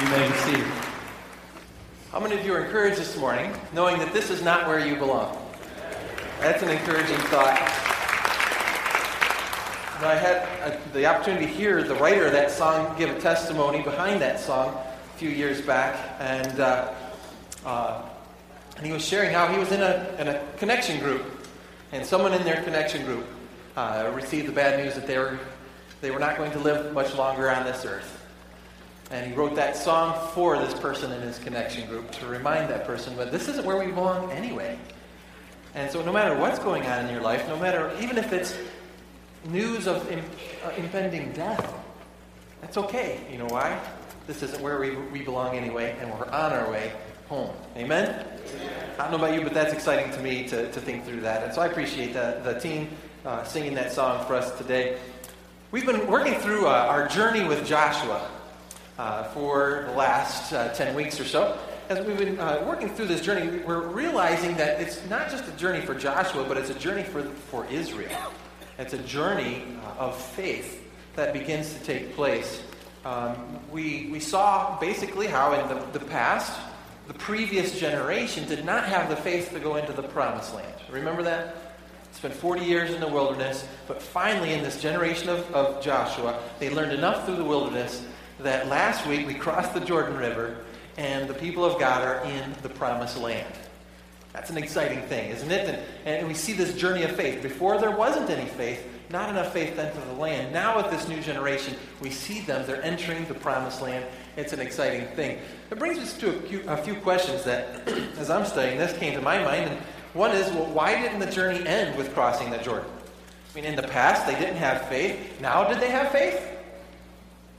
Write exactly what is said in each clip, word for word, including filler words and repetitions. You may be seated. How many of you are encouraged this morning, knowing that this is not where you belong? That's an encouraging thought. Now, I had a, the opportunity to hear the writer of that song give a testimony behind that song a few years back, and uh, uh, and he was sharing how he was in a in a connection group, and someone in their connection group uh, received the bad news that they were they were not going to live much longer on this earth. And he wrote that song for this person in his connection group to remind that person, but this isn't where we belong anyway. And so no matter what's going on in your life, no matter, even if it's news of imp- uh, impending death, that's okay. You know why? This isn't where we, we belong anyway, and we're on our way home. Amen? I don't know about you, but that's exciting to me to, to think through that. And so I appreciate the, the team uh, singing that song for us today. We've been working through uh, our journey with Joshua. Uh, for the last uh, ten weeks or so. As we've been uh, working through this journey, we're realizing that it's not just a journey for Joshua, but it's a journey for for Israel. It's a journey uh, of faith that begins to take place. Um, we we saw basically how in the, the past, the previous generation did not have the faith to go into the promised land. Remember that? It's been forty years in the wilderness, but finally in this generation of, of Joshua, they learned enough through the wilderness that last week we crossed the Jordan River and the people of God are in the promised land. That's an exciting thing, isn't it? And, and we see this journey of faith. Before there wasn't any faith, not enough faith then for the land. Now with this new generation, we see them. They're entering the promised land. It's an exciting thing. It brings us to a few, a few questions that, as I'm studying this, came to my mind. And one is, well, why didn't the journey end with crossing the Jordan? I mean, in the past, they didn't have faith. Now, did they have faith?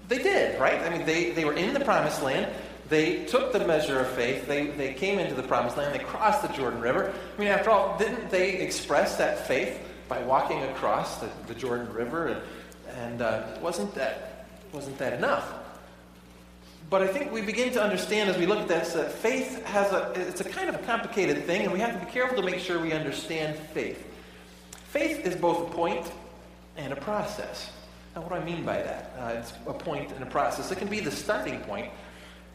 They did, right? I mean, they, they were in the promised land. They took the measure of faith. They they came into the promised land. They crossed the Jordan River. I mean, after all, didn't they express that faith by walking across the, the Jordan River? And, and uh, wasn't that wasn't that enough? But I think we begin to understand as we look at this that faith has a it's a kind of a complicated thing, and we have to be careful to make sure we understand faith. Faith is both a point and a process. Now, what do I mean by that? Uh, it's a point in a process. It can be the starting point.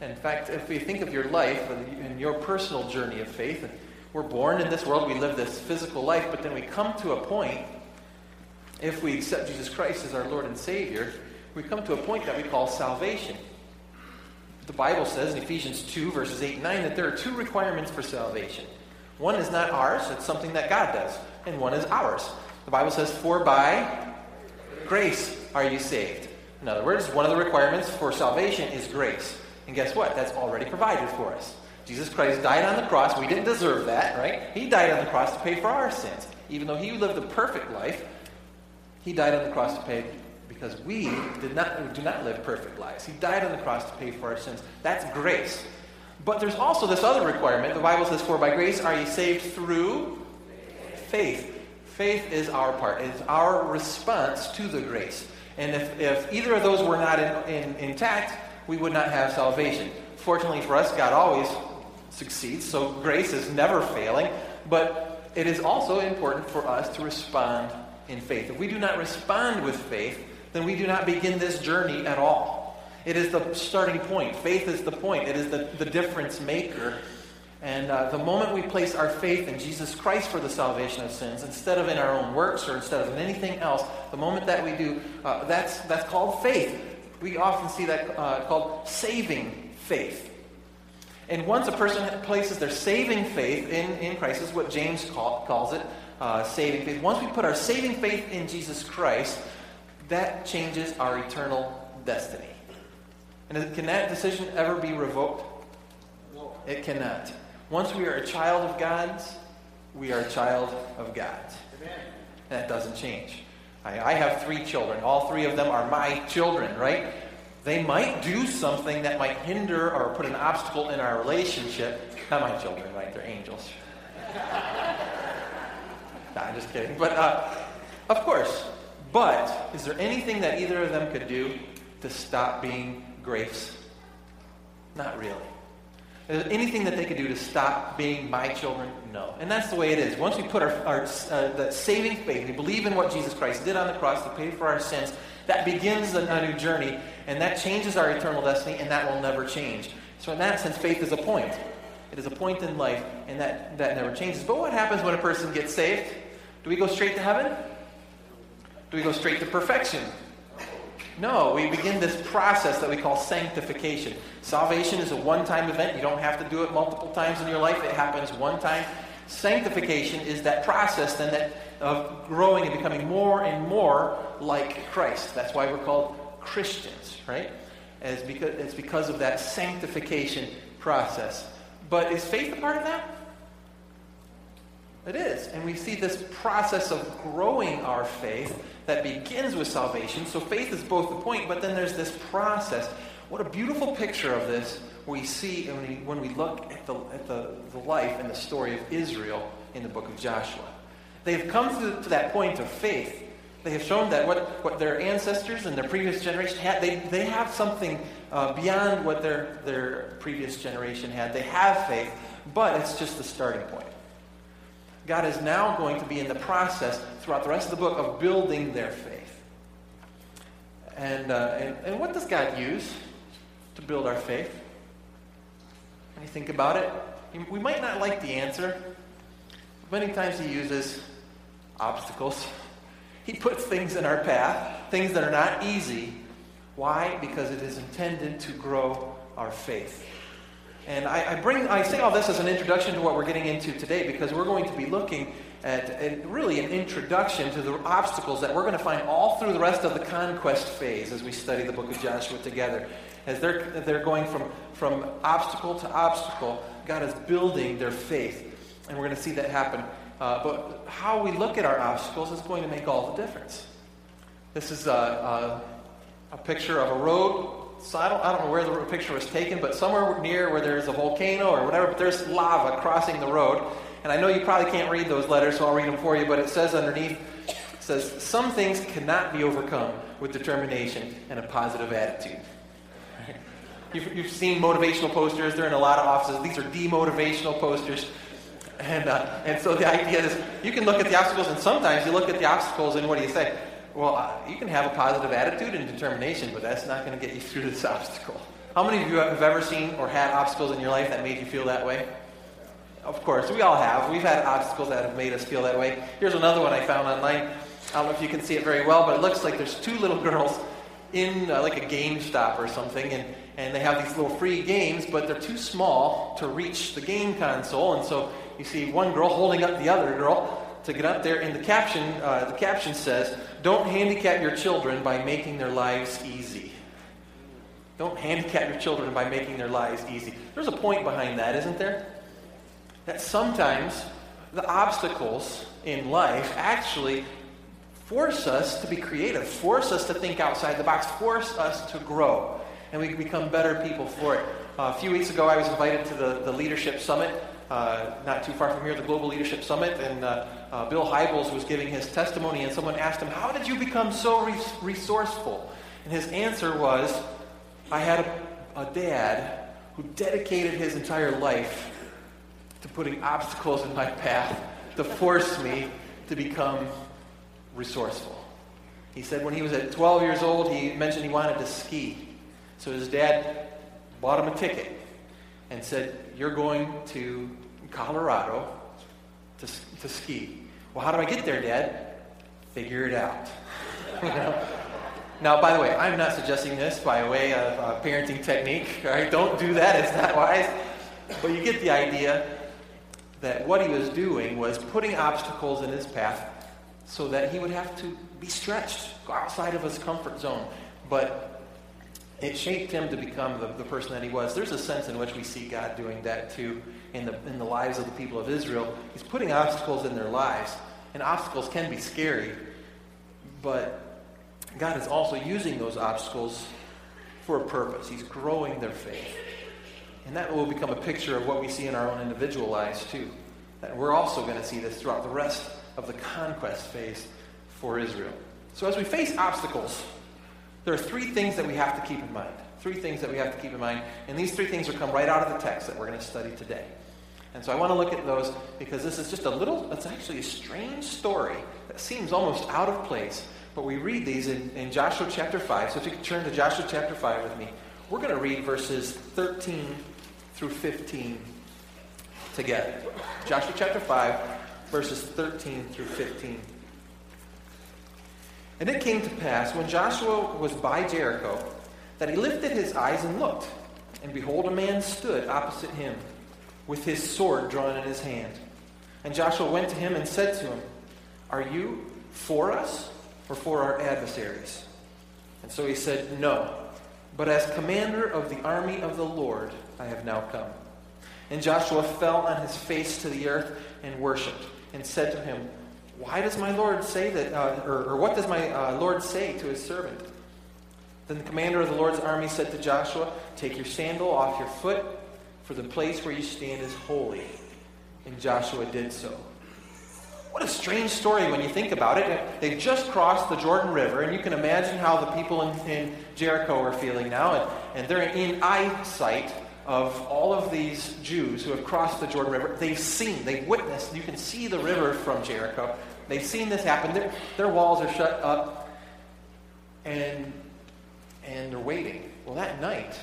In fact, if we think of your life and your personal journey of faith, and we're born in this world, we live this physical life, but then we come to a point, if we accept Jesus Christ as our Lord and Savior, we come to a point that we call salvation. The Bible says in Ephesians two, verses eight and nine, that there are two requirements for salvation. One is not ours, it's something that God does, and one is ours. The Bible says, for by grace are you saved? In other words, one of the requirements for salvation is grace. And guess what? That's already provided for us. Jesus Christ died on the cross. We didn't deserve that, right? He died on the cross to pay for our sins. Even though he lived a perfect life, he died on the cross to pay because we did not do not live perfect lives. He died on the cross to pay for our sins. That's grace. But there's also this other requirement. The Bible says, for by grace are you saved through faith. Faith is our part. It's our response to the grace. And if, if either of those were not in, in, intact, we would not have salvation. Fortunately for us, God always succeeds, so grace is never failing. But it is also important for us to respond in faith. If we do not respond with faith, then we do not begin this journey at all. It is the starting point. Faith is the point. It is the, the difference maker. And uh, the moment we place our faith in Jesus Christ for the salvation of sins, instead of in our own works or instead of in anything else, the moment that we do, uh, that's that's called faith. We often see that uh, called saving faith. And once a person places their saving faith in, in Christ, is what James call, calls it, uh, saving faith. Once we put our saving faith in Jesus Christ, that changes our eternal destiny. And can that decision ever be revoked? It cannot. Once we are a child of God's, we are a child of God. Amen. That doesn't change. I, I have three children. All three of them are my children, right? They might do something that might hinder or put an obstacle in our relationship. Not my children, right? They're angels. Nah, I'm just kidding. But, uh, of course. But, is there anything that either of them could do to stop being graced? Not really. Is there anything that they could do to stop being my children? No. And that's the way it is. Once we put our, our uh, that saving faith, we believe in what Jesus Christ did on the cross to pay for our sins, that begins a, a new journey, and that changes our eternal destiny, and that will never change. So in that sense, faith is a point. It is a point in life, and that, that never changes. But what happens when a person gets saved? Do we go straight to heaven? Do we go straight to perfection? No, we begin this process that we call sanctification. Salvation is a one-time event. You don't have to do it multiple times in your life. It happens one time. Sanctification is that process then that of growing and becoming more and more like Christ. That's why we're called Christians, right? It's because, it's because of that sanctification process. But is faith a part of that? It is. And we see this process of growing our faith that begins with salvation. So faith is both the point, but then there's this process. What a beautiful picture of this we see when we, when we look at, the, at the, the life and the story of Israel in the book of Joshua. They have come to, to that point of faith. They have shown that what, what their ancestors and their previous generation had, they, they have something uh, beyond what their, their previous generation had. They have faith, but it's just the starting point. God is now going to be in the process throughout the rest of the book of building their faith. And, uh, and, and what does God use to build our faith? When you think about it, we might not like the answer. Many times he uses obstacles. He puts things in our path, things that are not easy. Why? Because it is intended to grow our faith. And I, I bring, I say all this as an introduction to what we're getting into today, because we're going to be looking at, at really an introduction to the obstacles that we're going to find all through the rest of the conquest phase as we study the book of Joshua together. As they're they're going from, from obstacle to obstacle, God is building their faith, and we're going to see that happen. Uh, but how we look at our obstacles is going to make all the difference. This is a, a, a picture of a road. So I don't, I don't know where the picture was taken, but somewhere near where there's a volcano or whatever, but there's lava crossing the road. And I know you probably can't read those letters, so I'll read them for you, but it says underneath, it says, some things cannot be overcome with determination and a positive attitude. You've, you've seen motivational posters. They're in a lot of offices. These are demotivational posters. And, uh, and so the idea is you can look at the obstacles, and sometimes you look at the obstacles, and what do you say? Well, you can have a positive attitude and determination, but that's not going to get you through this obstacle. How many of you have ever seen or had obstacles in your life that made you feel that way? Of course, we all have. We've had obstacles that have made us feel that way. Here's another one I found online. I don't know if you can see it very well, but it looks like there's two little girls in uh, like a GameStop or something, and, and they have these little free games, but they're too small to reach the game console, and so you see one girl holding up the other girl to get up there, and the caption uh, the caption says, don't handicap your children by making their lives easy. Don't handicap your children by making their lives easy. There's a point behind that, isn't there? That sometimes the obstacles in life actually force us to be creative, force us to think outside the box, force us to grow, and we become better people for it. Uh, a few weeks ago, I was invited to the, the Leadership Summit, Uh, not too far from here, the Global Leadership Summit, and uh, uh, Bill Hybels was giving his testimony, and someone asked him, how did you become so re- resourceful? And his answer was, I had a, a dad who dedicated his entire life to putting obstacles in my path to force me to become resourceful. He said when he was at twelve years old, he mentioned he wanted to ski. So his dad bought him a ticket and said, you're going to Colorado to, to ski. Well, how do I get there, Dad? Figure it out. You know? Now, by the way, I'm not suggesting this by way of uh, parenting technique. All right? Don't do that. It's not wise. But you get the idea that what he was doing was putting obstacles in his path so that he would have to be stretched, go outside of his comfort zone. But it shaped him to become the, the person that he was. There's a sense in which we see God doing that too in the in the lives of the people of Israel. He's putting obstacles in their lives, and obstacles can be scary, but God is also using those obstacles for a purpose. He's growing their faith, and that will become a picture of what we see in our own individual lives too. That we're also going to see this throughout the rest of the conquest phase for Israel. So as we face obstacles, there are three things that we have to keep in mind. Three things that we have to keep in mind. And these three things will come right out of the text that we're going to study today. And so I want to look at those because this is just a little, it's actually a strange story that seems almost out of place. But we read these in, in Joshua chapter five. So if you could turn to Joshua chapter five with me. We're going to read verses thirteen through fifteen together. Joshua chapter five, verses thirteen through fifteen. And it came to pass, when Joshua was by Jericho, that he lifted his eyes and looked, and behold, a man stood opposite him, with his sword drawn in his hand. And Joshua went to him and said to him, "Are you for us or for our adversaries?" And so he said, "No, but as commander of the army of the Lord, I have now come." And Joshua fell on his face to the earth and worshipped, and said to him, "Why does my Lord say that, uh, or, or what does my uh, Lord say to his servant?" Then the commander of the Lord's army said to Joshua, "Take your sandal off your foot, for the place where you stand is holy." And Joshua did so. What a strange story when you think about it. They've just crossed the Jordan River, and you can imagine how the people in, in Jericho are feeling now, and, and they're in eyesight of all of these Jews who have crossed the Jordan River. They've seen, they've witnessed, you can see the river from Jericho. They've seen this happen. Their, their walls are shut up, and, and they're waiting. Well, that night,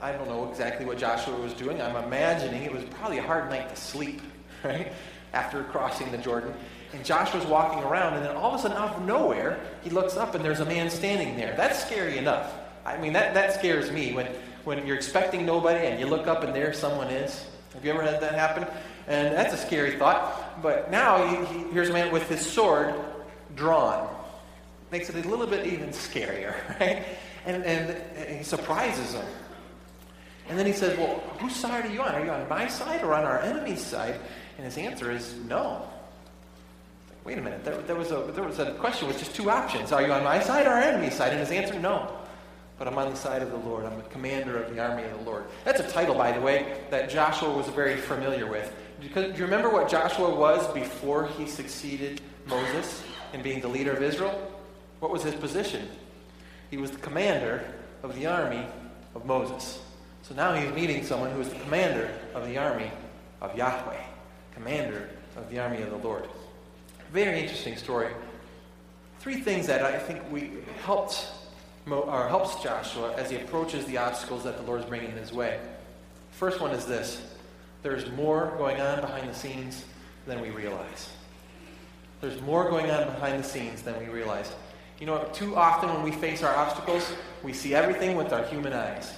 I don't know exactly what Joshua was doing. I'm imagining it was probably a hard night to sleep, right? After crossing the Jordan. And Joshua's walking around, and then all of a sudden, out of nowhere, he looks up, and there's a man standing there. That's scary enough. I mean, that, that scares me when... When you're expecting nobody and you look up and there someone is. Have you ever had that happen? And that's a scary thought. But now he, he, here's a man with his sword drawn. Makes it a little bit even scarier, right? And, and, and he surprises him. And then he says, "Well, whose side are you on? Are you on my side or on our enemy's side?" And his answer is no. Like, wait a minute. There, there, was a, there was a question with just two options. Are you on my side or our enemy's side? And his answer, no. But I'm on the side of the Lord. I'm the commander of the army of the Lord. That's a title, by the way, that Joshua was very familiar with. Because, do you remember what Joshua was before he succeeded Moses in being the leader of Israel? What was his position? He was the commander of the army of Moses. So now he's meeting someone who is the commander of the army of Yahweh, commander of the army of the Lord. Very interesting story. Three things that I think we helped Or helps Joshua as he approaches the obstacles that the Lord is bringing in his way. First one is this. There's more going on behind the scenes than we realize. There's more going on behind the scenes than we realize. You know, too often when we face our obstacles, we see everything with our human eyes.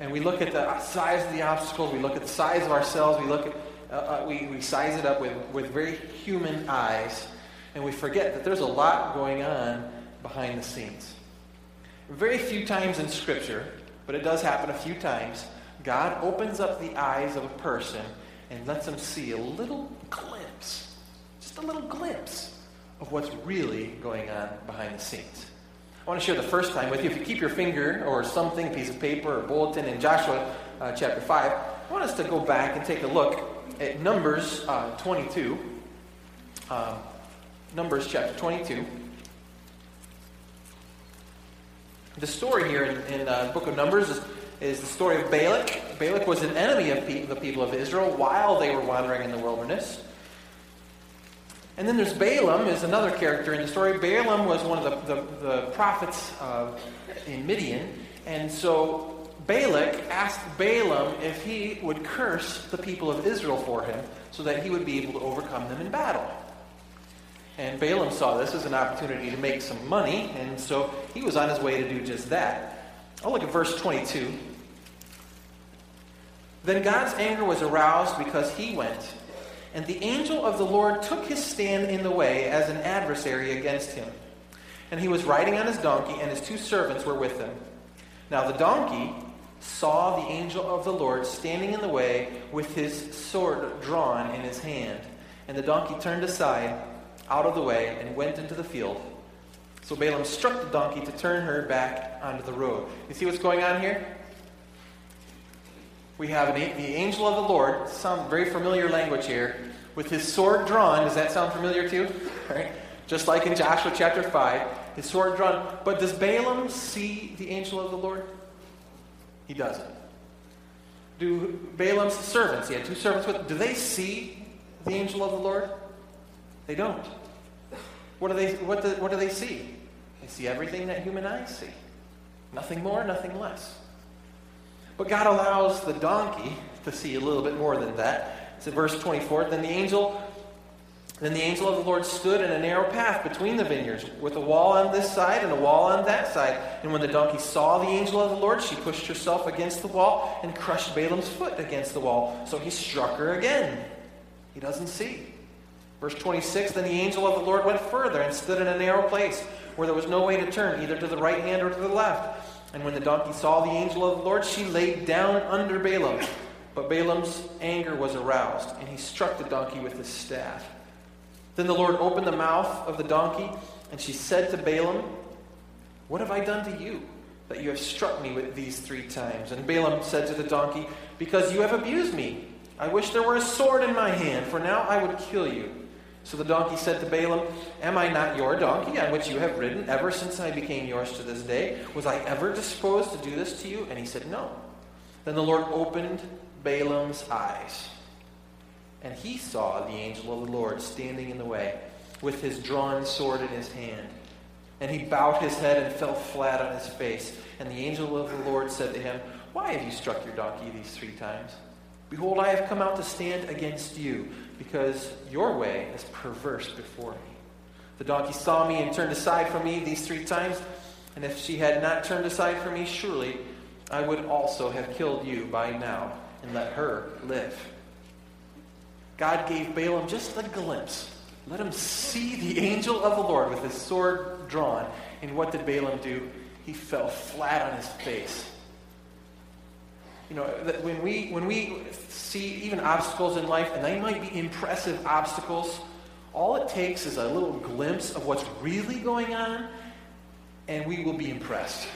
And we look at the size of the obstacles, we look at the size of ourselves, we look at uh, uh, we, we size it up with, with very human eyes, and we forget that there's a lot going on behind the scenes. Very few times in Scripture, but it does happen a few times, God opens up the eyes of a person and lets them see a little glimpse, just a little glimpse of what's really going on behind the scenes. I want to share the first time with you. If you keep your finger or something, piece of paper or bulletin in Joshua uh, chapter five, I want us to go back and take a look at Numbers uh, twenty-two. Uh, Numbers chapter twenty-two. The story here in, in uh, the book of Numbers is, is the story of Balak. Balak was an enemy of pe- the people of Israel while they were wandering in the wilderness. And then there's Balaam, is another character in the story. Balaam was one of the, the, the prophets uh, in Midian. And so Balak asked Balaam if he would curse the people of Israel for him so that he would be able to overcome them in battle. And Balaam saw this as an opportunity to make some money, and so he was on his way to do just that. I'll look at verse twenty-two. Then God's anger was aroused because he went, and the angel of the Lord took his stand in the way as an adversary against him. And he was riding on his donkey, and his two servants were with him. Now the donkey saw the angel of the Lord standing in the way with his sword drawn in his hand. And the donkey turned aside out of the way, and went into the field. So Balaam struck the donkey to turn her back onto the road. You see what's going on here? We have an a- the angel of the Lord, some very familiar language here, with his sword drawn. Does that sound familiar too? Right? Just like in Joshua chapter five, his sword drawn. But does Balaam see the angel of the Lord? He doesn't. Do Balaam's servants, he had two servants with him, do they see the angel of the Lord? They don't. What do they, what do, what do they see? They see everything that human eyes see. Nothing more, nothing less. But God allows the donkey to see a little bit more than that. It's in verse twenty-four. Then the angel, then the angel of the Lord stood in a narrow path between the vineyards, with a wall on this side and a wall on that side. And when the donkey saw the angel of the Lord, she pushed herself against the wall and crushed Balaam's foot against the wall. So he struck her again. He doesn't see. Verse twenty-six, then the angel of the Lord went further and stood in a narrow place where there was no way to turn, either to the right hand or to the left. And when the donkey saw the angel of the Lord, she laid down under Balaam. But Balaam's anger was aroused, and he struck the donkey with his staff. Then the Lord opened the mouth of the donkey, and she said to Balaam, "What have I done to you, that you have struck me with these three times?" And Balaam said to the donkey, "Because you have abused me. I wish there were a sword in my hand, for now I would kill you." So the donkey said to Balaam, "Am I not your donkey on which you have ridden ever since I became yours to this day? Was I ever disposed to do this to you?" And he said, "No." Then the Lord opened Balaam's eyes, and he saw the angel of the Lord standing in the way with his drawn sword in his hand. And he bowed his head and fell flat on his face. And the angel of the Lord said to him, "Why have you struck your donkey these three times? Behold, I have come out to stand against you, because your way is perverse before me. The donkey saw me and turned aside from me these three times, and if she had not turned aside from me, surely I would also have killed you by now and let her live." God gave Balaam just a glimpse. Let him see the angel of the Lord with his sword drawn. And what did Balaam do? He fell flat on his face. You know, when we when we see even obstacles in life, and they might be impressive obstacles, all it takes is a little glimpse of what's really going on, and we will be impressed.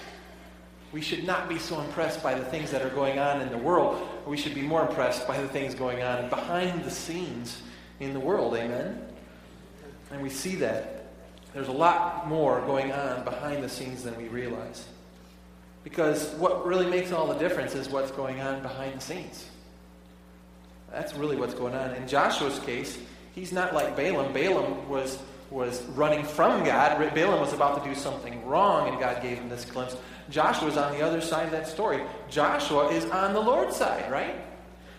We should not be so impressed by the things that are going on in the world. We should be more impressed by the things going on behind the scenes in the world, amen? And we see that. There's a lot more going on behind the scenes than we realize. Because what really makes all the difference is what's going on behind the scenes. That's really what's going on. In Joshua's case, he's not like Balaam. Balaam was, was running from God. Balaam was about to do something wrong, and God gave him this glimpse. Joshua's on the other side of that story. Joshua is on the Lord's side, right?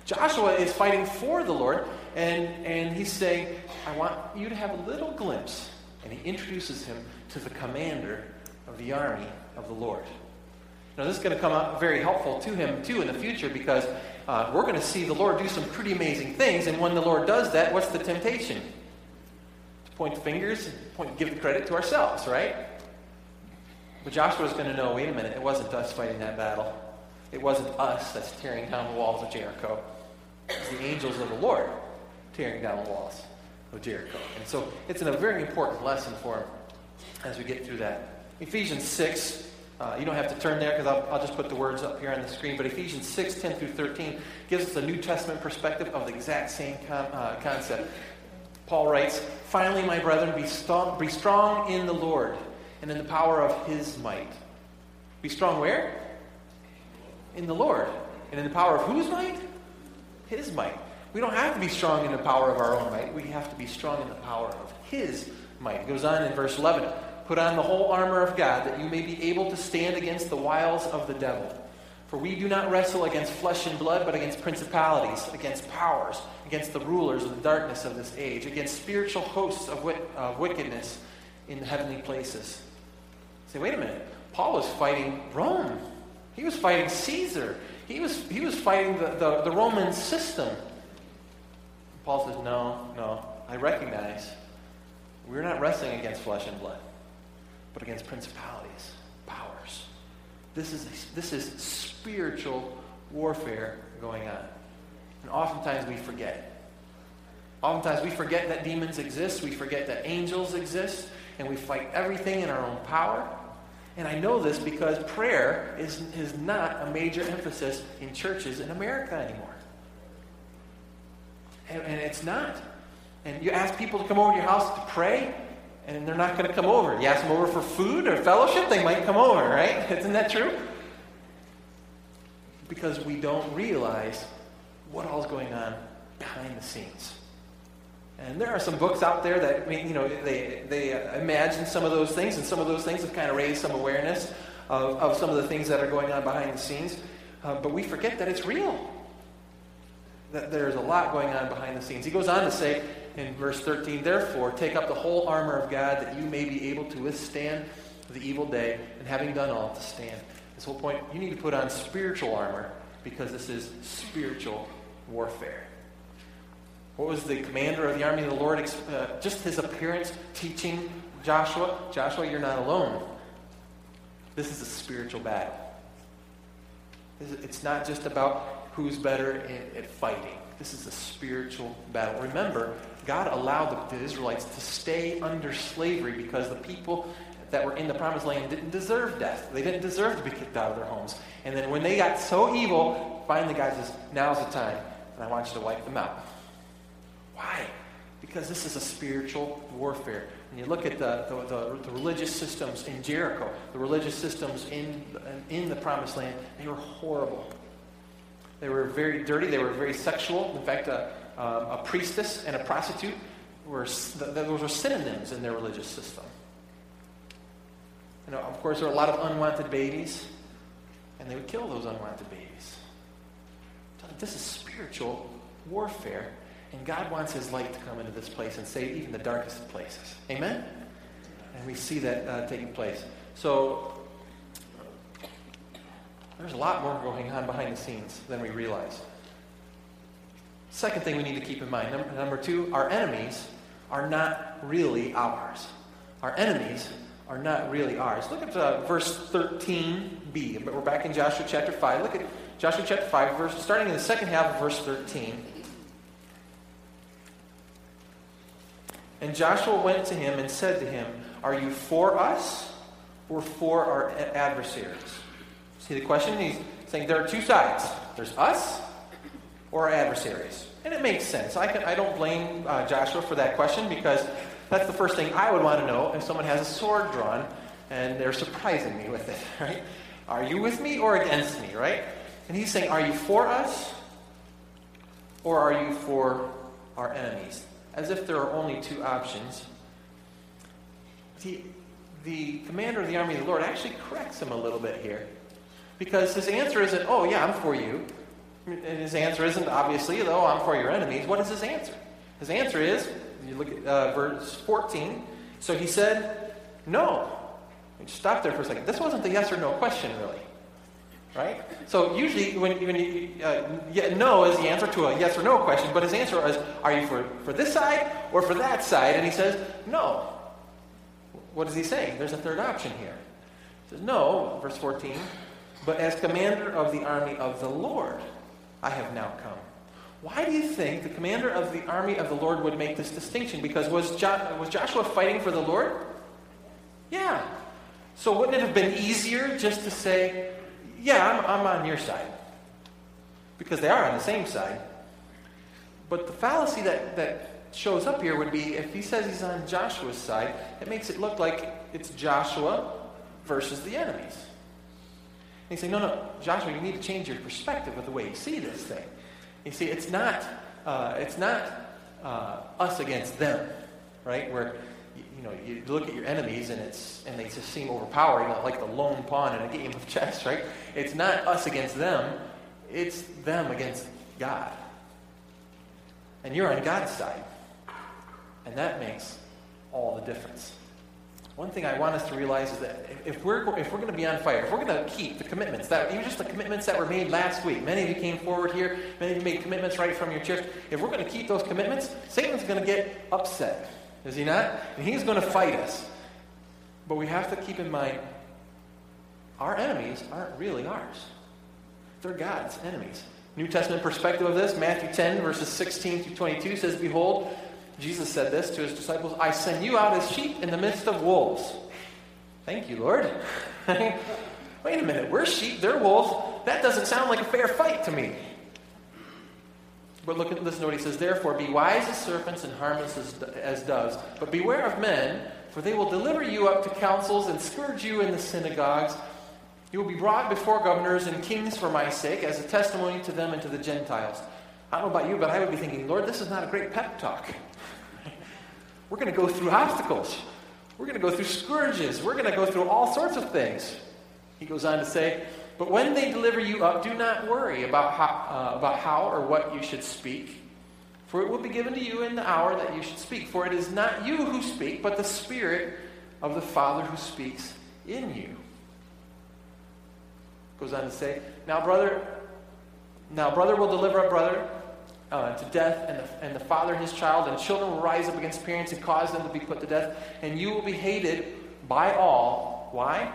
Joshua is fighting for the Lord, and, and he's saying, "I want you to have a little glimpse." And he introduces him to the commander of the army of the Lord. Now, this is going to come out very helpful to him, too, in the future, because uh, we're going to see the Lord do some pretty amazing things, and when the Lord does that, what's the temptation? To point the fingers, point, give the credit to ourselves, right? But Joshua's going to know, wait a minute, it wasn't us fighting that battle. It wasn't us that's tearing down the walls of Jericho. It was the angels of the Lord tearing down the walls of Jericho. And so it's a very important lesson for him as we get through that. Ephesians six, uh, you don't have to turn there because I'll, I'll just put the words up here on the screen, but Ephesians six, ten through thirteen gives us a New Testament perspective of the exact same com, uh, concept. Paul writes, "Finally, my brethren, be strong, be strong in the Lord, and in the power of his might." Be strong where? In the Lord. And in the power of whose might? His might. We don't have to be strong in the power of our own might. We have to be strong in the power of his might. It goes on in verse eleven. "Put on the whole armor of God, that you may be able to stand against the wiles of the devil. For we do not wrestle against flesh and blood, but against principalities, against powers, against the rulers of the darkness of this age, against spiritual hosts of wit- uh, wickedness in the heavenly places." Say, wait a minute. Paul was fighting Rome. He was fighting Caesar. He was he was fighting the, the, the Roman system. Paul says, no, no, I recognize we're not wrestling against flesh and blood, but against principalities, powers. This is this is spiritual warfare going on. And oftentimes we forget. Oftentimes we forget that demons exist. We forget that angels exist. And we fight everything in our own power. And I know this because prayer is, is not a major emphasis in churches in America anymore. And, and it's not. And you ask people to come over to your house to pray, and they're not going to come over. You ask them over for food or fellowship, they might come over, right? Isn't that true? Because we don't realize what all is going on behind the scenes. And there are some books out there that, I mean, you know, they they imagine some of those things, and some of those things have kind of raised some awareness of, of some of the things that are going on behind the scenes. Uh, but we forget that it's real. That there's a lot going on behind the scenes. He goes on to say in verse thirteen, "Therefore, take up the whole armor of God that you may be able to withstand the evil day, and having done all, to stand." This whole point, you need to put on spiritual armor because this is spiritual warfare. What was the commander of the army of the Lord? Uh, just his appearance teaching Joshua, Joshua, you're not alone. This is a spiritual battle. It's not just about who's better at fighting. This is a spiritual battle. Remember, God allowed the Israelites to stay under slavery because the people that were in the promised land didn't deserve death. They didn't deserve to be kicked out of their homes. And then when they got so evil, finally God says, now's the time, and I want you to wipe them out. Why? Because this is a spiritual warfare. And you look at the, the, the, the religious systems in Jericho, the religious systems in, in the promised land, they were horrible. They were very dirty. They were very sexual. In fact, a, um, a priestess and a prostitute, were those were synonyms in their religious system. You know, of course, there were a lot of unwanted babies, and they would kill those unwanted babies. This is spiritual warfare. And God wants his light to come into this place and save even the darkest of places. Amen? And we see that uh, taking place. So, there's a lot more going on behind the scenes than we realize. Second thing we need to keep in mind. Number, number two, our enemies are not really ours. Our enemies are not really ours. Look at uh, verse thirteen b. But we're back in Joshua chapter five. Look at Joshua chapter five, verse, starting in the second half of verse thirteen. "And Joshua went to him and said to him, Are you for us or for our adversaries?" See the question? He's saying there are two sides. There's us or our adversaries. And it makes sense. I, can, I don't blame uh, Joshua for that question, because that's the first thing I would want to know if someone has a sword drawn and they're surprising me with it, right? Are you with me or against me, right? And he's saying, are you for us or are you for our enemies? As if there are only two options. The, the commander of the army of the Lord actually corrects him a little bit here. Because his answer isn't, oh yeah, I'm for you. And his answer isn't, obviously, oh, I'm for your enemies. What is his answer? His answer is, you look at uh, verse fourteen. So he said, no. Stop there for a second. This wasn't the yes or no question, really. Right? So usually when, when you, uh, yeah, no is the answer to a yes or no question, but his answer is, are you for, for this side or for that side? And he says, no. What is he saying? There's a third option here. He says, no, verse fourteen, but as commander of the army of the Lord, I have now come. Why do you think the commander of the army of the Lord would make this distinction? Because was, jo- was Joshua fighting for the Lord? Yeah. So wouldn't it have been easier just to say, yeah, I'm, I'm on your side, because they are on the same side. But the fallacy that, that shows up here would be, if he says he's on Joshua's side, it makes it look like it's Joshua versus the enemies. And you say, no, no, Joshua, you need to change your perspective of the way you see this thing. You see, it's not uh, it's not uh, us against them, right? Where you know, you look at your enemies and it's and they just seem overpowering, like the lone pawn in a game of chess, right? It's not us against them. It's them against God. And you're on God's side. And that makes all the difference. One thing I want us to realize is that if we're if we're going to be on fire, if we're going to keep the commitments, that even just the commitments that were made last week, many of you came forward here, many of you made commitments right from your church. If we're going to keep those commitments, Satan's going to get upset. Is he not? And he's going to fight us. But we have to keep in mind, our enemies aren't really ours. They're God's enemies. New Testament perspective of this, Matthew ten, verses sixteen through twenty-two says, "Behold," Jesus said this to his disciples, "I send you out as sheep in the midst of wolves." Thank you, Lord. Wait a minute, we're sheep, they're wolves. That doesn't sound like a fair fight to me. But look at, listen to what he says. Therefore, be wise as serpents and harmless as, as doves. But beware of men, for they will deliver you up to councils and scourge you in the synagogues. You will be brought before governors and kings for my sake, as a testimony to them and to the Gentiles. I don't know about you, but I would be thinking, Lord, this is not a great pep talk. We're going to go through obstacles. We're going to go through scourges. We're going to go through all sorts of things. He goes on to say, but when they deliver you up, do not worry about how, uh, about how or what you should speak. For it will be given to you in the hour that you should speak. For it is not you who speak, but the Spirit of the Father who speaks in you. Goes on to say, now brother, now brother will deliver up brother uh, to death, and the, and the father his child, and children will rise up against parents and cause them to be put to death, and you will be hated by all. Why?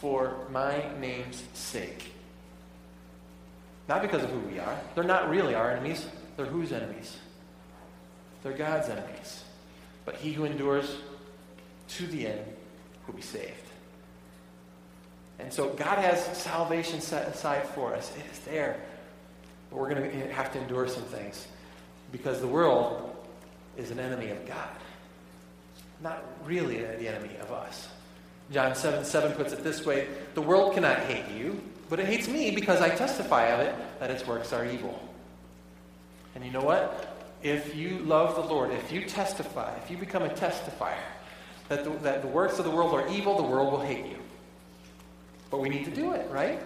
For my name's sake. Not because of who we are. They're not really our enemies. They're whose enemies? They're God's enemies. But he who endures to the end will be saved. And so God has salvation set aside for us. It is there. But we're going to have to endure some things, because the world is an enemy of God, not really the enemy of us. John seven seven puts it this way, the world cannot hate you, but it hates me because I testify of it that its works are evil. And you know what? If you love the Lord, if you testify, if you become a testifier that the, that the works of the world are evil, the world will hate you. But we need to do it, right?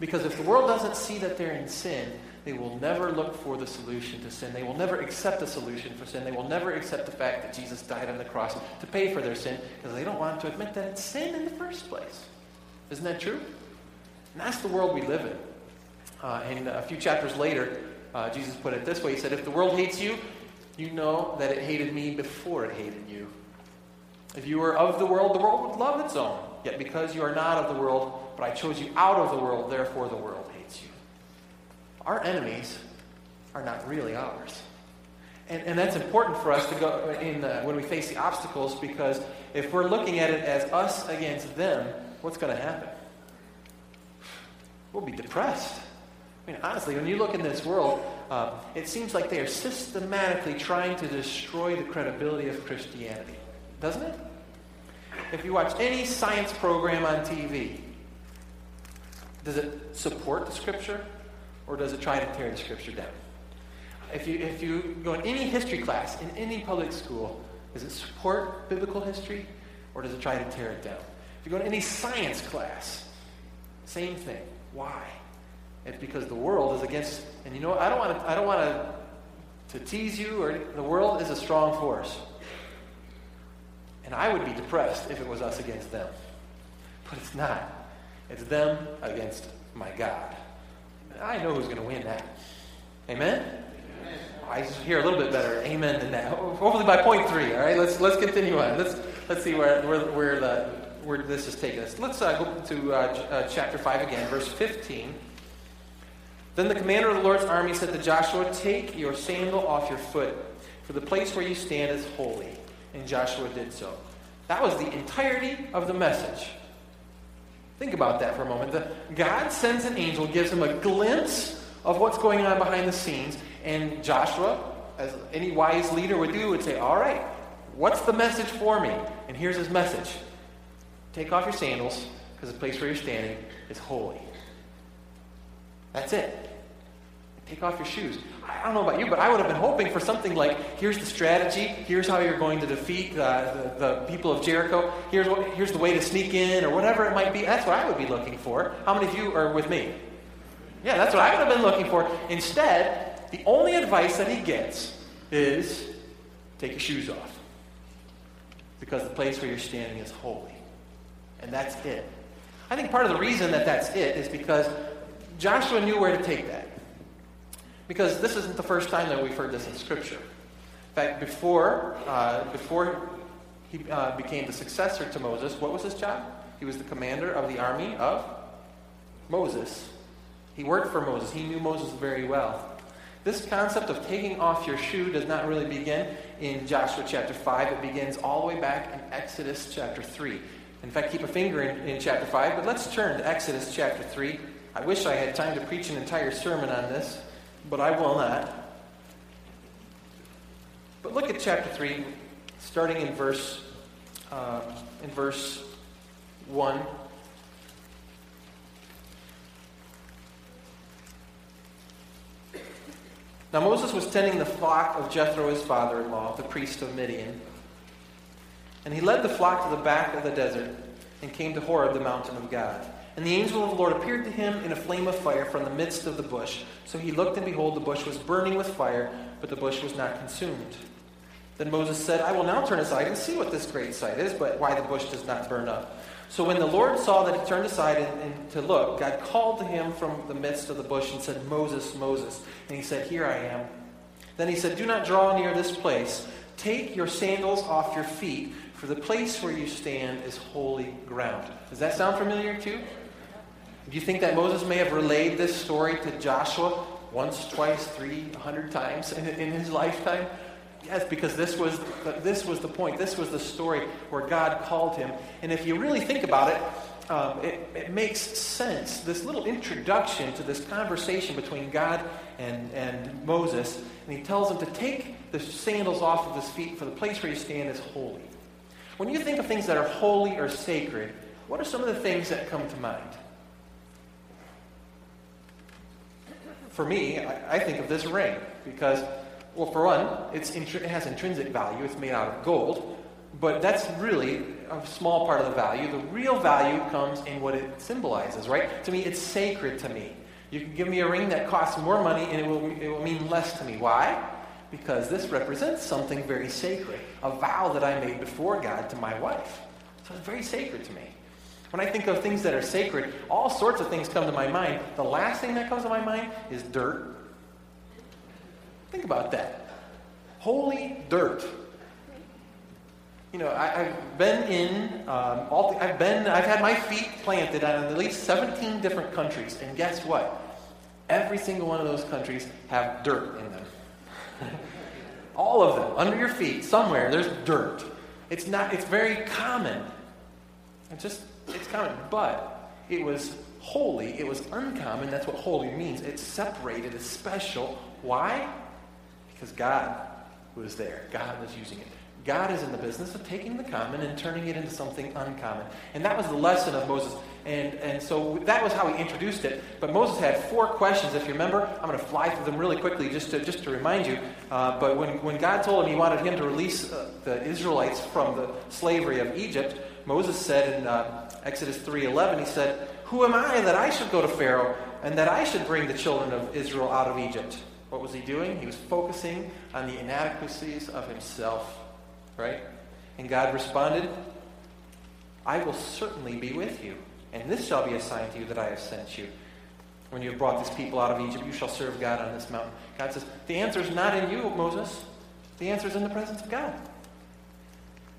Because if the world doesn't see that they're in sin, they will never look for the solution to sin. They will never accept the solution for sin. They will never accept the fact that Jesus died on the cross to pay for their sin, because they don't want to admit that it's sin in the first place. Isn't that true? And that's the world we live in. Uh, and a few chapters later, uh, Jesus put it this way. He said, if the world hates you, you know that it hated me before it hated you. If you were of the world, the world would love its own. Yet because you are not of the world, but I chose you out of the world, therefore the world hates you. Our enemies are not really ours. And, and that's important for us to go in uh, when we face the obstacles, because if we're looking at it as us against them, what's going to happen? We'll be depressed. I mean, honestly, when you look in this world, uh, it seems like they are systematically trying to destroy the credibility of Christianity, doesn't it? If you watch any science program on T V, does it support the Scripture, or does it try to tear the Scripture down? If you if you go in any history class, in any public school, does it support biblical history, or does it try to tear it down? If you go to any science class, same thing. Why? It's because the world is against. And you know what? I don't want to. I don't want to to tease you. Or the world is a strong force. And I would be depressed if it was us against them. But it's not. It's them against my God. I know who's going to win that. Amen? Amen? I hear a little bit better amen than that. Hopefully by point three. All right, let's let's continue on. Let's let's see where where where, the, where this is taking us. Let's uh, go to uh, uh, chapter five again, verse fifteen. Then the commander of the Lord's army said to Joshua, "Take your sandal off your foot, for the place where you stand is holy." And Joshua did so. That was the entirety of the message. Think about that for a moment. The, God sends an angel, gives him a glimpse of what's going on behind the scenes, and Joshua, as any wise leader would do, would say, all right, what's the message for me? And here's his message. Take off your sandals, because the place where you're standing is holy. That's it. Take off your shoes. I don't know about you, but I would have been hoping for something like, here's the strategy, here's how you're going to defeat uh, the, the people of Jericho, here's what, here's the way to sneak in, or whatever it might be. That's what I would be looking for. How many of you are with me? Yeah, that's what I would have been looking for. Instead, the only advice that he gets is, take your shoes off, because the place where you're standing is holy. And that's it. I think part of the reason that that's it is because Joshua knew where to take that. Because this isn't the first time that we've heard this in Scripture. In fact, before uh, before he uh, became the successor to Moses, what was his job? He was the commander of the army of Moses. He worked for Moses. He knew Moses very well. This concept of taking off your shoe does not really begin in Joshua chapter five. It begins all the way back in Exodus chapter three. In fact, keep a finger in, in chapter five, but let's turn to Exodus chapter three. I wish I had time to preach an entire sermon on this, but I will not. But look at chapter three, starting in verse uh, in verse one. Now Moses was tending the flock of Jethro, his father-in-law, the priest of Midian. And he led the flock to the back of the desert and came to Horeb, the mountain of God. And the angel of the Lord appeared to him in a flame of fire from the midst of the bush. So he looked, and behold, the bush was burning with fire, but the bush was not consumed. Then Moses said, I will now turn aside and see what this great sight is, but why the bush does not burn up. So when the Lord saw that he turned aside and, and to look, God called to him from the midst of the bush and said, Moses, Moses. And he said, Here I am. Then he said, Do not draw near this place. Take your sandals off your feet, for the place where you stand is holy ground. Does that sound familiar to you? Do you think that Moses may have relayed this story to Joshua once, twice, three, a hundred times in, in his lifetime? Yes, because this was, the, this was the point. This was the story where God called him. And if you really think about it, um, it, it makes sense. This little introduction to this conversation between God and, and Moses, and he tells him to take the sandals off of his feet, for the place where you stand is holy. When you think of things that are holy or sacred, what are some of the things that come to mind? For me, I think of this ring because, well, for one, it's intri- it has intrinsic value. It's made out of gold, but that's really a small part of the value. The real value comes in what it symbolizes, right? To me, it's sacred to me. You can give me a ring that costs more money, and it will it will mean less to me. Why? Because this represents something very sacred, a vow that I made before God to my wife. So it's very sacred to me. When I think of things that are sacred, all sorts of things come to my mind. The last thing that comes to my mind is dirt. Think about that. Holy dirt. You know, I, I've been in, um, all the, I've been, I've had my feet planted on at least seventeen different countries. And guess what? Every single one of those countries have dirt in them. All of them, under your feet, somewhere, there's dirt. It's not, it's very common. It's just, it's common, but it was holy. It was uncommon. That's what holy means. It's separated. It's special. Why? Because God was there. God was using it. God is in the business of taking the common and turning it into something uncommon. And that was the lesson of Moses. And, and so that was how he introduced it. But Moses had four questions, if you remember. I'm going to fly through them really quickly just to, just to remind you. Uh, but when, when God told him he wanted him to release uh, the Israelites from the slavery of Egypt, Moses said in uh, Exodus three eleven, he said, Who am I that I should go to Pharaoh and that I should bring the children of Israel out of Egypt? What was he doing? He was focusing on the inadequacies of himself, right? And God responded, I will certainly be with you, and this shall be a sign to you that I have sent you. When you have brought these people out of Egypt, you shall serve God on this mountain. God says, the answer is not in you, Moses. The answer is in the presence of God.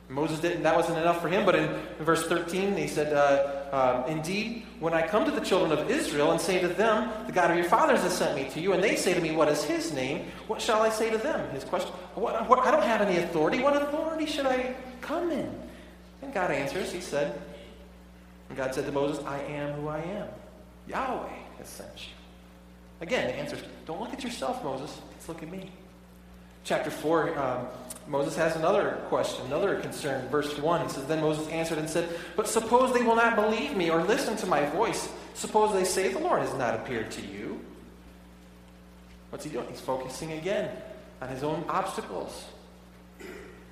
Moses didn't, that wasn't enough for him, but in verse thirteen, he said, uh, um, Indeed, when I come to the children of Israel and say to them, the God of your fathers has sent me to you, and they say to me, what is his name? What shall I say to them? His question, what, what, I don't have any authority. What authority should I come in? And God answers, he said, and God said to Moses, I am who I am. Yahweh has sent you. Again, the answer is, don't look at yourself, Moses. Let's look at me. Chapter four, um, Moses has another question, another concern. Verse one, he says, Then Moses answered and said, But suppose they will not believe me or listen to my voice. Suppose they say the Lord has not appeared to you. What's he doing? He's focusing again on his own obstacles.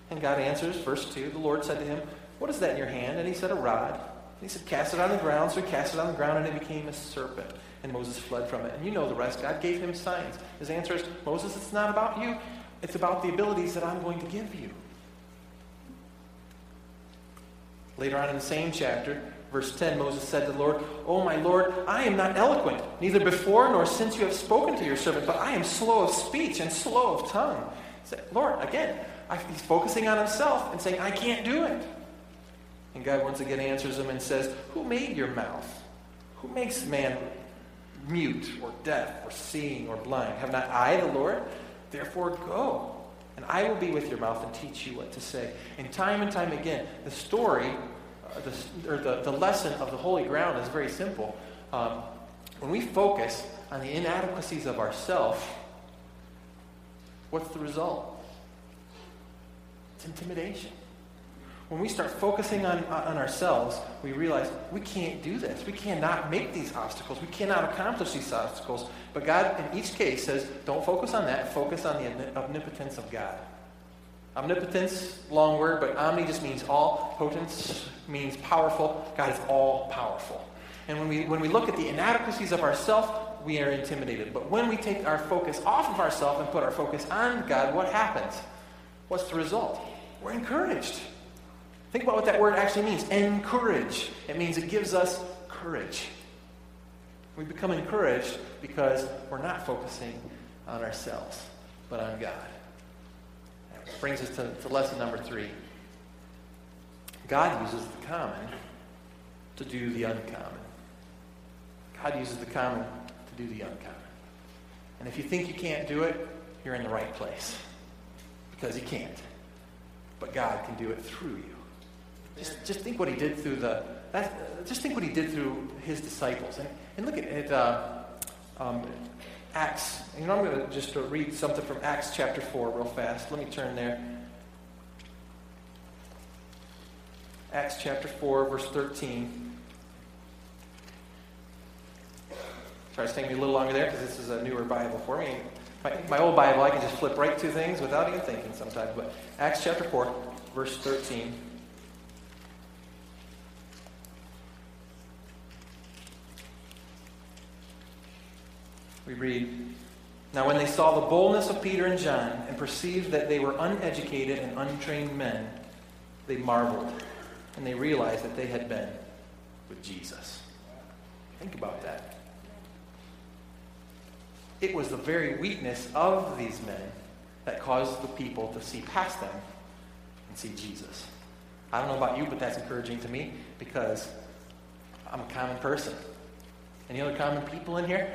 And God answers, verse two, the Lord said to him, What is that in your hand? And he said, A rod. And he said, Cast it on the ground. So he cast it on the ground, and it became a serpent. And Moses fled from it. And you know the rest. God gave him signs. His answer is, Moses, it's not about you. It's about the abilities that I'm going to give you. Later on in the same chapter, verse ten, Moses said to the Lord, O my Lord, I am not eloquent, neither before nor since you have spoken to your servant, but I am slow of speech and slow of tongue. He said, Lord, again, I, he's focusing on himself and saying, I can't do it. And God once again answers him and says, Who made your mouth? Who makes man mute or deaf or seeing or blind? Have not I, the Lord? Therefore, go, and I will be with your mouth and teach you what to say. And time and time again, the story, uh, the, or the, the lesson of the holy ground is very simple. Um, when we focus on the inadequacies of ourselves, what's the result? It's intimidation. When we start focusing on, on ourselves, we realize we can't do this. We cannot make these obstacles. We cannot accomplish these obstacles. But God, in each case, says, don't focus on that. Focus on the omnipotence of God. Omnipotence, long word, but omni just means all. Potence means powerful. God is all powerful. And when we when we look at the inadequacies of ourselves, we are intimidated. But when we take our focus off of ourselves and put our focus on God, what happens? What's the result? We're encouraged. Think about what that word actually means. Encourage. It means it gives us courage. We become encouraged because we're not focusing on ourselves, but on God. That brings us to, to lesson number three. God uses the common to do the uncommon. God uses the common to do the uncommon. And if you think you can't do it, you're in the right place. Because you can't. But God can do it through you. Just, just think what he did through the. That, just think what he did through his disciples, and, and look at, at uh, um, Acts. You know, I'm going to just read something from Acts chapter four real fast. Let me turn there. Acts chapter four, verse thirteen. Sorry, it's taking me a little longer there because this is a newer Bible for me. My, my old Bible, I can just flip right to things without even thinking sometimes. But Acts chapter four, verse thirteen. We read, "Now when they saw the boldness of Peter and John and perceived that they were uneducated and untrained men, they marveled, and they realized that they had been with Jesus." Think about that. It was the very weakness of these men that caused the people to see past them and see Jesus. I don't know about you, but that's encouraging to me because I'm a common person. Any other common people in here?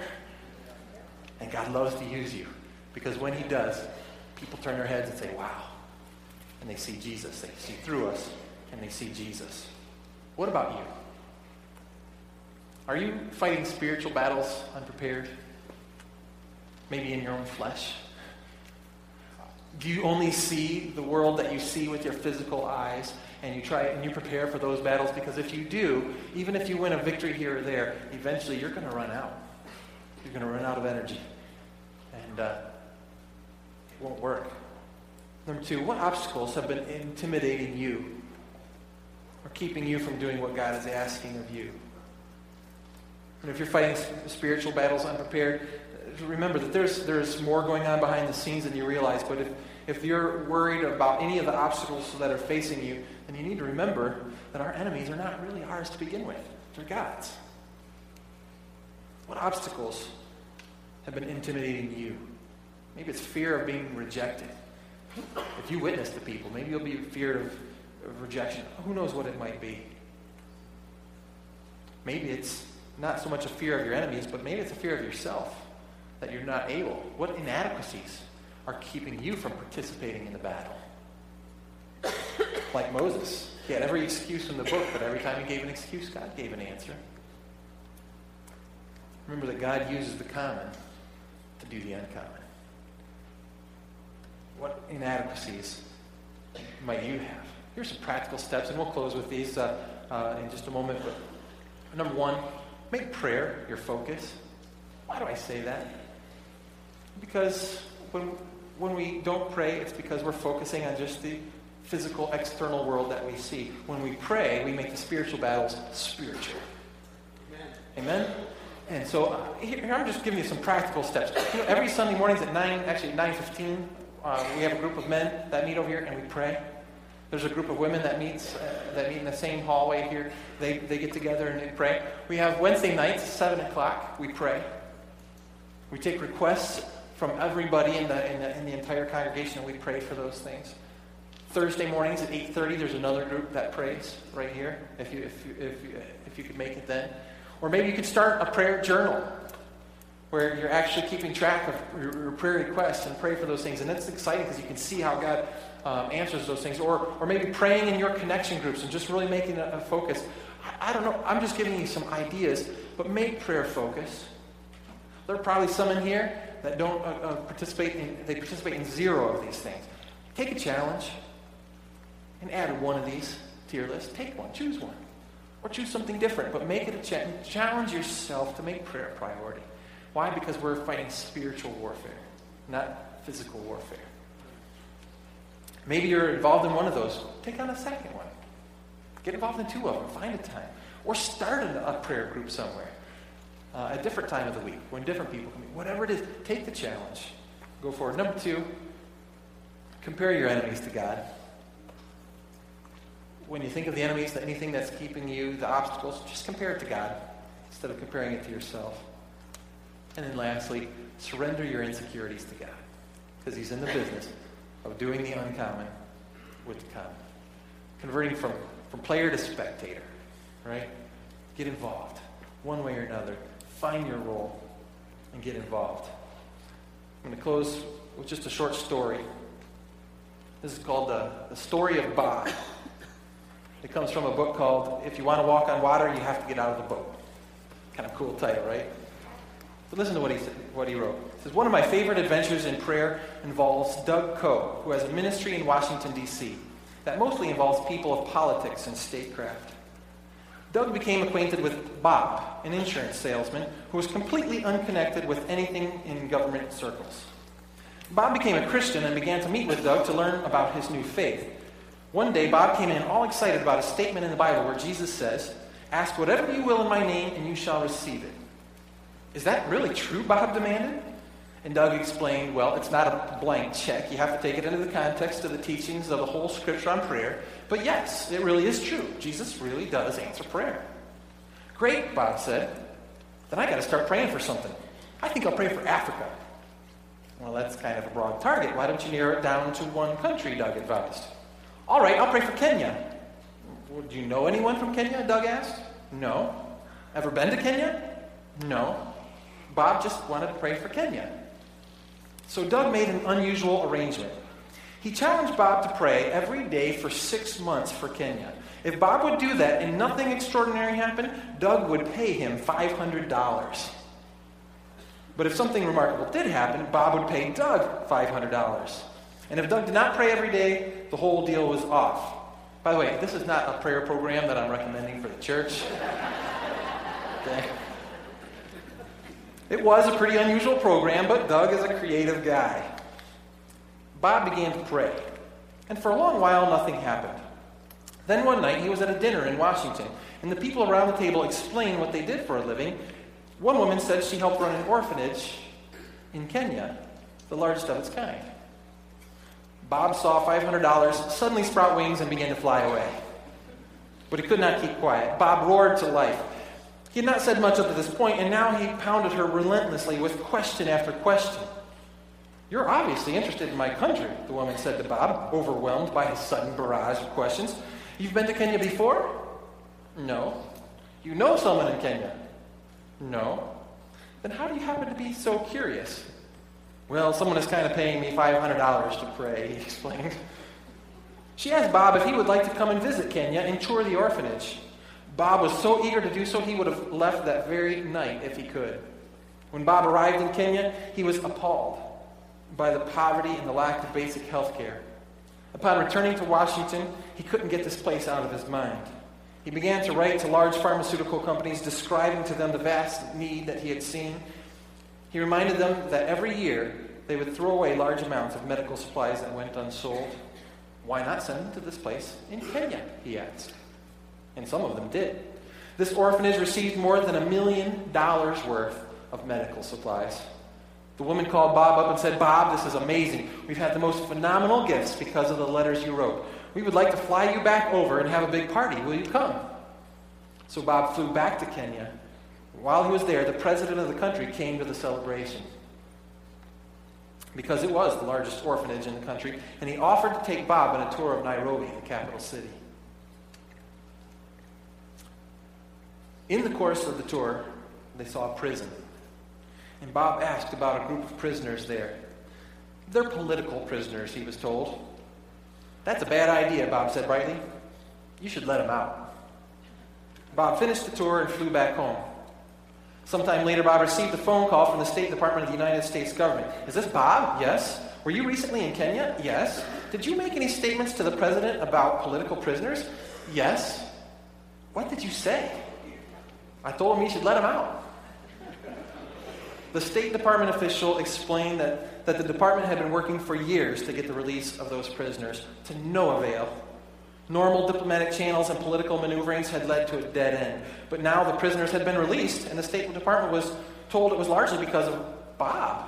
And God loves to use you. Because when he does, people turn their heads and say, wow. And they see Jesus. They see through us. And they see Jesus. What about you? Are you fighting spiritual battles unprepared? Maybe in your own flesh? Do you only see the world that you see with your physical eyes? And you try and you prepare for those battles? Because if you do, even if you win a victory here or there, eventually you're going to run out. You're going to run out of energy. And uh, it won't work. Number two, what obstacles have been intimidating you or keeping you from doing what God is asking of you? And if you're fighting spiritual battles unprepared, remember that there's there's more going on behind the scenes than you realize. But if, if you're worried about any of the obstacles that are facing you, then you need to remember that our enemies are not really ours to begin with. They're God's. What obstacles have been intimidating you? Maybe it's fear of being rejected. If you witness to people, maybe you'll be feared of, of rejection. Who knows what it might be? Maybe it's not so much a fear of your enemies, but maybe it's a fear of yourself, that you're not able. What inadequacies are keeping you from participating in the battle? Like Moses. He had every excuse in the book, but every time he gave an excuse, God gave an answer. Remember that God uses the common to do the uncommon. What inadequacies might you have? Here's some practical steps, and we'll close with these uh, uh, in just a moment. But number one, make prayer your focus. Why do I say that? Because when when we don't pray, it's because we're focusing on just the physical, external world that we see. When we pray, we make the spiritual battles spiritual. Amen? Amen? And so uh, here, I'm just giving you some practical steps. You know, every Sunday mornings at nine, actually nine fifteen, uh, we have a group of men that meet over here and we pray. There's a group of women that meets uh, that meet in the same hallway here. They they get together and they pray. We have Wednesday nights at seven o'clock. We pray. We take requests from everybody in the in the, in the entire congregation, and we pray for those things. Thursday mornings at eight thirty, there's another group that prays right here. If you if you, if you, if you could make it then. Or maybe you could start a prayer journal where you're actually keeping track of your prayer requests and pray for those things. And that's exciting because you can see how God um, answers those things. Or or maybe praying in your connection groups and just really making a, a focus. I, I don't know. I'm just giving you some ideas, but make prayer focus. There are probably some in here that don't uh, uh, participate in, they participate in zero of these things. Take a challenge. and add one of these to your list. Take one, choose one, or choose something different, but make it a challenge. Challenge yourself to make prayer a priority. Why? Because we're fighting spiritual warfare, not physical warfare. Maybe you're involved in one of those. Take on a second one. Get involved in two of them. Find a time. Or start a prayer group somewhere. Uh, at a different time of the week, when different people come in. Whatever it is, take the challenge. Go forward. Number two, compare your enemies to God. When you think of the enemies, anything that's keeping you, the obstacles, just compare it to God instead of comparing it to yourself. And then lastly, surrender your insecurities to God, because he's in the business of doing the uncommon with the common. Converting from, from player to spectator, right? Get involved one way or another. Find your role and get involved. I'm going to close with just a short story. This is called The, the Story of Bob. It comes from a book called If You Want to Walk on Water, You Have to Get Out of the Boat. Kind of cool title, right? But listen to what he said, what he wrote. He says, one of my favorite adventures in prayer involves Doug Coe, who has a ministry in Washington, D C that mostly involves people of politics and statecraft. Doug became acquainted with Bob, an insurance salesman who was completely unconnected with anything in government circles. Bob became a Christian and began to meet with Doug to learn about his new faith. One day, Bob came in all excited about a statement in the Bible where Jesus says, ask whatever you will in my name and you shall receive it. Is that really true? Bob demanded. And Doug explained, well, it's not a blank check. You have to take it into the context of the teachings of the whole scripture on prayer. But yes, it really is true. Jesus really does answer prayer. Great, Bob said. Then I got to start praying for something. I think I'll pray for Africa. Well, that's kind of a broad target. Why don't you narrow it down to one country, Doug advised. All right, I'll pray for Kenya. Well, do you know anyone from Kenya, Doug asked. No. Ever been to Kenya? No. Bob just wanted to pray for Kenya. So Doug made an unusual arrangement. He challenged Bob to pray every day for six months for Kenya. If Bob would do that and nothing extraordinary happened, Doug would pay him five hundred dollars. But if something remarkable did happen, Bob would pay Doug five hundred dollars. And if Doug did not pray every day, the whole deal was off. By the way, this is not a prayer program that I'm recommending for the church. Okay. It was a pretty unusual program, but Doug is a creative guy. Bob began to pray, and for a long while, nothing happened. Then one night, he was at a dinner in Washington, and the people around the table explained what they did for a living. One woman said she helped run an orphanage in Kenya, the largest of its kind. Bob saw five hundred dollars suddenly sprout wings and began to fly away. But he could not keep quiet. Bob roared to life. He had not said much up to this point, and now he pounded her relentlessly with question after question. You're obviously interested in my country, the woman said to Bob, overwhelmed by his sudden barrage of questions. You've been to Kenya before? No. You know someone in Kenya? No. Then how do you happen to be so curious? Well, someone is kind of paying me five hundred dollars to pray, he explained. She asked Bob if he would like to come and visit Kenya and tour the orphanage. Bob was so eager to do so, he would have left that very night if he could. When Bob arrived in Kenya, he was appalled by the poverty and the lack of basic health care. Upon returning to Washington, he couldn't get this place out of his mind. He began to write to large pharmaceutical companies, describing to them the vast need that he had seen. He reminded them that every year they would throw away large amounts of medical supplies that went unsold. Why not send them to this place in Kenya, he asked. And some of them did. This orphanage received more than a million dollars worth of medical supplies. The woman called Bob up and said, Bob, this is amazing. We've had the most phenomenal gifts because of the letters you wrote. We would like to fly you back over and have a big party. Will you come? So Bob flew back to Kenya. While he was there, the president of the country came to the celebration, because it was the largest orphanage in the country, and he offered to take Bob on a tour of Nairobi, the capital city. In the course of the tour, they saw a prison. And Bob asked about a group of prisoners there. They're political prisoners, he was told. That's a bad idea, Bob said brightly. You should let them out. Bob finished the tour and flew back home. Sometime later, Bob received a phone call from the State Department of the United States government. Is this Bob? Yes. Were you recently in Kenya? Yes. Did you make any statements to the president about political prisoners? Yes. What did you say? I told him he should let him out. The State Department official explained that, that the department had been working for years to get the release of those prisoners, to no avail. Normal diplomatic channels and political maneuverings had led to a dead end. But now the prisoners had been released, and the State Department was told it was largely because of Bob.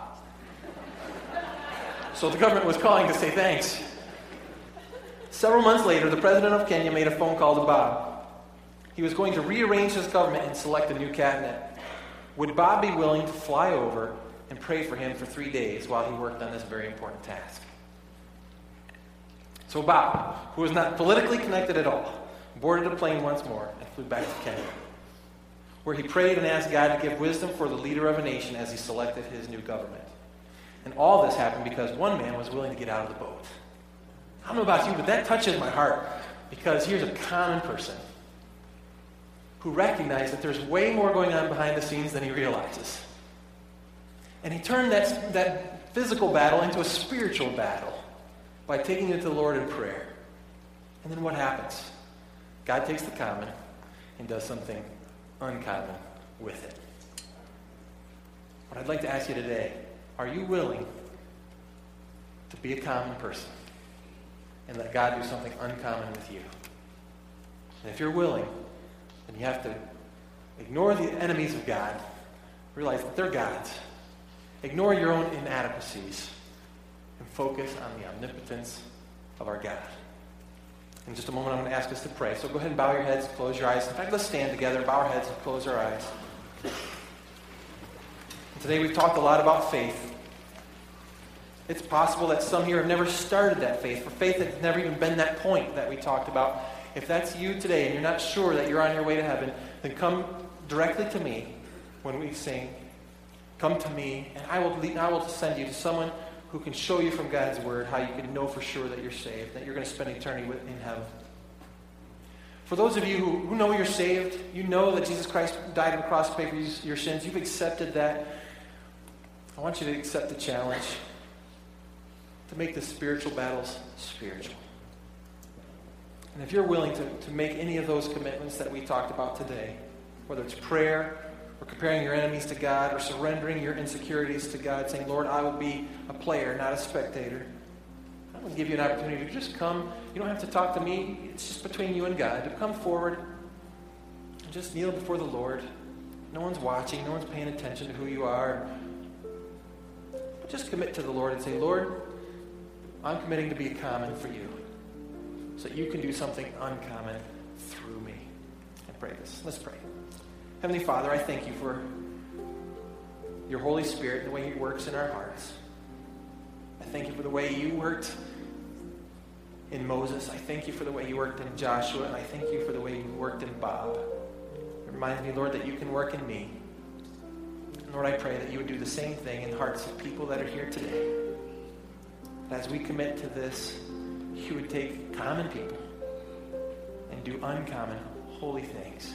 So the government was calling to say thanks. Several months later, the president of Kenya made a phone call to Bob. He was going to rearrange his government and select a new cabinet. Would Bob be willing to fly over and pray for him for three days while he worked on this very important task? So Bob, who was not politically connected at all, boarded a plane once more and flew back to Kenya, where he prayed and asked God to give wisdom for the leader of a nation as he selected his new government. And all this happened because one man was willing to get out of the boat. I don't know about you, but that touches my heart, because here's a common person who recognized that there's way more going on behind the scenes than he realizes. And he turned that, that physical battle into a spiritual battle by taking it to the Lord in prayer. And then what happens? God takes the common and does something uncommon with it. What I'd like to ask you today, are you willing to be a common person and let God do something uncommon with you? And if you're willing, then you have to ignore the enemies of God, realize that they're God's, ignore your own inadequacies, and focus on the omnipotence of our God. In just a moment, I'm going to ask us to pray. So go ahead and bow your heads, close your eyes. In fact, let's stand together, bow our heads, and close our eyes. And today we've talked a lot about faith. It's possible that some here have never started that faith, for faith has never even been that point that we talked about. If that's you today and you're not sure that you're on your way to heaven, then come directly to me when we sing. Come to me, and I will I will send you to someone who can show you from God's word how you can know for sure that you're saved, that you're going to spend eternity with, in heaven. For those of you who, who know you're saved, you know that Jesus Christ died on the cross to pay for your sins. You've accepted that. I want you to accept the challenge to make the spiritual battles spiritual. And if you're willing to, to make any of those commitments that we talked about today, whether it's prayer or comparing your enemies to God or surrendering your insecurities to God, saying, Lord, I will be a player, not a spectator, I'm going to give you an opportunity to just come. You don't have to talk to me. It's just between you and God. To come forward and just kneel before the Lord. No one's watching. No one's paying attention to who you are. But just commit to the Lord and say, Lord, I'm committing to be a common for you, so that you can do something uncommon through me. I pray this. Let's pray. Heavenly Father, I thank you for your Holy Spirit and the way he works in our hearts. I thank you for the way you worked in Moses. I thank you for the way you worked in Joshua. And I thank you for the way you worked in Bob. It reminds me, Lord, that you can work in me. Lord, I pray that you would do the same thing in the hearts of people that are here today. And as we commit to this, you would take common people and do uncommon, holy things.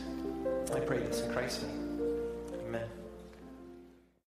I pray this in Christ's name. Amen.